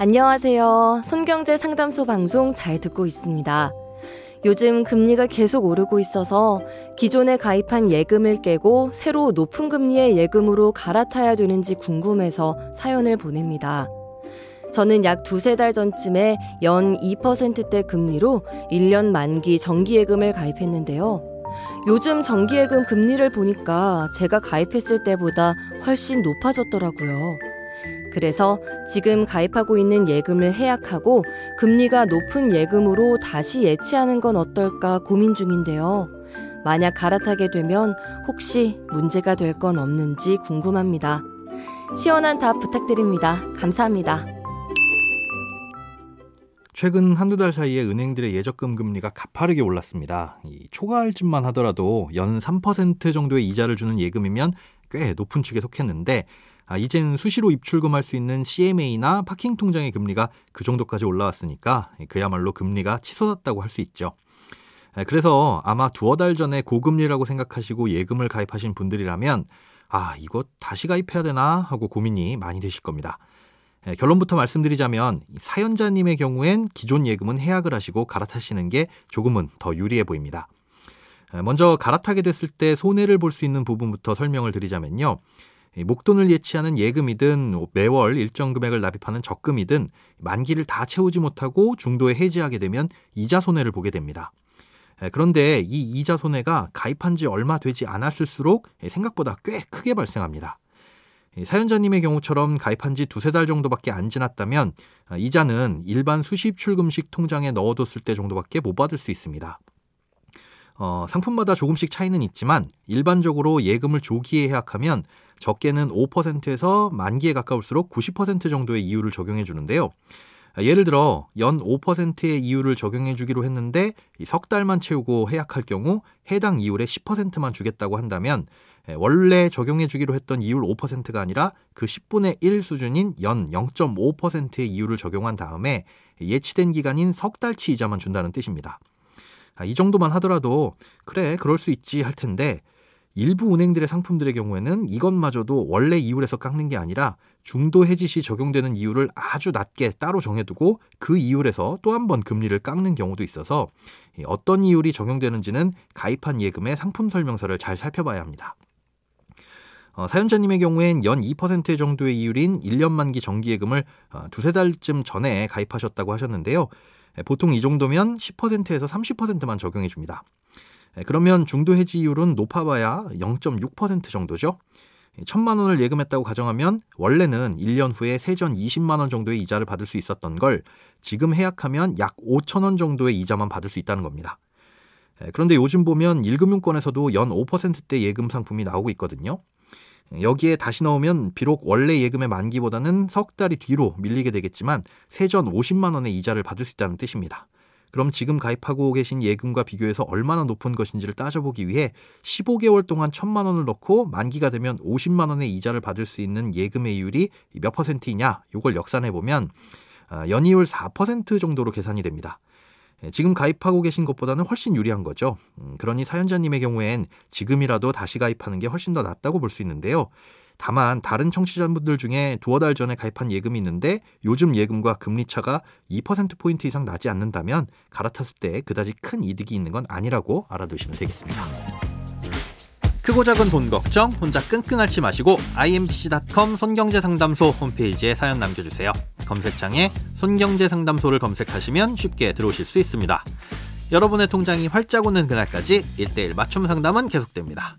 안녕하세요. 손경제 상담소 방송 잘 듣고 있습니다. 요즘 금리가 계속 오르고 있어서 기존에 가입한 예금을 깨고 새로 높은 금리의 예금으로 갈아타야 되는지 궁금해서 사연을 보냅니다. 저는 약 2-3달 전쯤에 연 2%대 금리로 1년 만기 정기예금을 가입했는데요. 요즘 정기예금 금리를 보니까 제가 가입했을 때보다 훨씬 높아졌더라고요. 그래서 지금 가입하고 있는 예금을 해약하고 금리가 높은 예금으로 다시 예치하는 건 어떨까 고민 중인데요. 만약 갈아타게 되면 혹시 문제가 될 건 없는지 궁금합니다. 시원한 답 부탁드립니다. 감사합니다. 최근 1-2달 사이에 은행들의 예적금 금리가 가파르게 올랐습니다. 이 초가을쯤만 하더라도 연 3% 정도의 이자를 주는 예금이면 꽤 높은 축에 속했는데 이젠 수시로 입출금할 수 있는 CMA나 파킹 통장의 금리가 그 정도까지 올라왔으니까 그야말로 금리가 치솟았다고 할 수 있죠. 그래서 아마 2-3달 전에 고금리라고 생각하시고 예금을 가입하신 분들이라면 이거 다시 가입해야 되나 하고 고민이 많이 되실 겁니다. 결론부터 말씀드리자면 사연자님의 경우엔 기존 예금은 해약을 하시고 갈아타시는 게 조금은 더 유리해 보입니다. 먼저 갈아타게 됐을 때 손해를 볼 수 있는 부분부터 설명을 드리자면요. 목돈을 예치하는 예금이든 매월 일정 금액을 납입하는 적금이든 만기를 다 채우지 못하고 중도에 해지하게 되면 이자 손해를 보게 됩니다. 그런데 이 이자 손해가 가입한 지 얼마 되지 않았을수록 생각보다 꽤 크게 발생합니다. 사연자님의 경우처럼 가입한 지 2-3달 정도밖에 안 지났다면 이자는 일반 수시입출금식 통장에 넣어뒀을 때 정도밖에 못 받을 수 있습니다. 상품마다 조금씩 차이는 있지만 일반적으로 예금을 조기에 해약하면 적게는 5%에서 만기에 가까울수록 90% 정도의 이율을 적용해 주는데요. 예를 들어 연 5%의 이율을 적용해 주기로 했는데 3달만 채우고 해약할 경우 해당 이율의 10%만 주겠다고 한다면 원래 적용해 주기로 했던 이율 5%가 아니라 그 10분의 1 수준인 연 0.5%의 이율을 적용한 다음에 예치된 기간인 3달치 이자만 준다는 뜻입니다. 이 정도만 하더라도 그래 그럴 수 있지 할 텐데 일부 은행들의 상품들의 경우에는 이것마저도 원래 이율에서 깎는 게 아니라 중도 해지 시 적용되는 이율을 아주 낮게 따로 정해두고 그 이율에서 또 한 번 금리를 깎는 경우도 있어서 어떤 이율이 적용되는지는 가입한 예금의 상품 설명서를 잘 살펴봐야 합니다. 사연자님의 경우엔 연 2% 정도의 이율인 1년 만기 정기예금을 2-3달쯤 전에 가입하셨다고 하셨는데요. 보통 이 정도면 10%에서 30%만 적용해 줍니다. 그러면 중도 해지 이율은 높아봐야 0.6% 정도죠. 1,000만 원을 예금했다고 가정하면 원래는 1년 후에 세전 20만 원 정도의 이자를 받을 수 있었던 걸 지금 해약하면 약 5,000원 정도의 이자만 받을 수 있다는 겁니다. 그런데 요즘 보면 1금융권에서도 연 5%대 예금 상품이 나오고 있거든요. 여기에 다시 넣으면 비록 원래 예금의 만기보다는 3달이 뒤로 밀리게 되겠지만 세전 50만 원의 이자를 받을 수 있다는 뜻입니다. 그럼 지금 가입하고 계신 예금과 비교해서 얼마나 높은 것인지를 따져보기 위해 15개월 동안 1,000만 원을 넣고 만기가 되면 50만 원의 이자를 받을 수 있는 예금의 이율이 몇 퍼센트이냐 이걸 역산해보면 연이율 4% 정도로 계산이 됩니다. 지금 가입하고 계신 것보다는 훨씬 유리한 거죠. 그러니 사연자님의 경우엔 지금이라도 다시 가입하는 게 훨씬 더 낫다고 볼 수 있는데요. 다만 다른 청취자분들 중에 2-3달 전에 가입한 예금이 있는데 요즘 예금과 금리차가 2%포인트 이상 나지 않는다면 갈아탔을 때 그다지 큰 이득이 있는 건 아니라고 알아두시면 되겠습니다. 크고 작은 돈 걱정 혼자 끙끙 앓지 마시고 imbc.com 손경제 상담소 홈페이지에 사연 남겨주세요. 검색창에 손경제 상담소를 검색하시면 쉽게 들어오실 수 있습니다. 여러분의 통장이 활짝 오는 그날까지 1:1 맞춤 상담은 계속됩니다.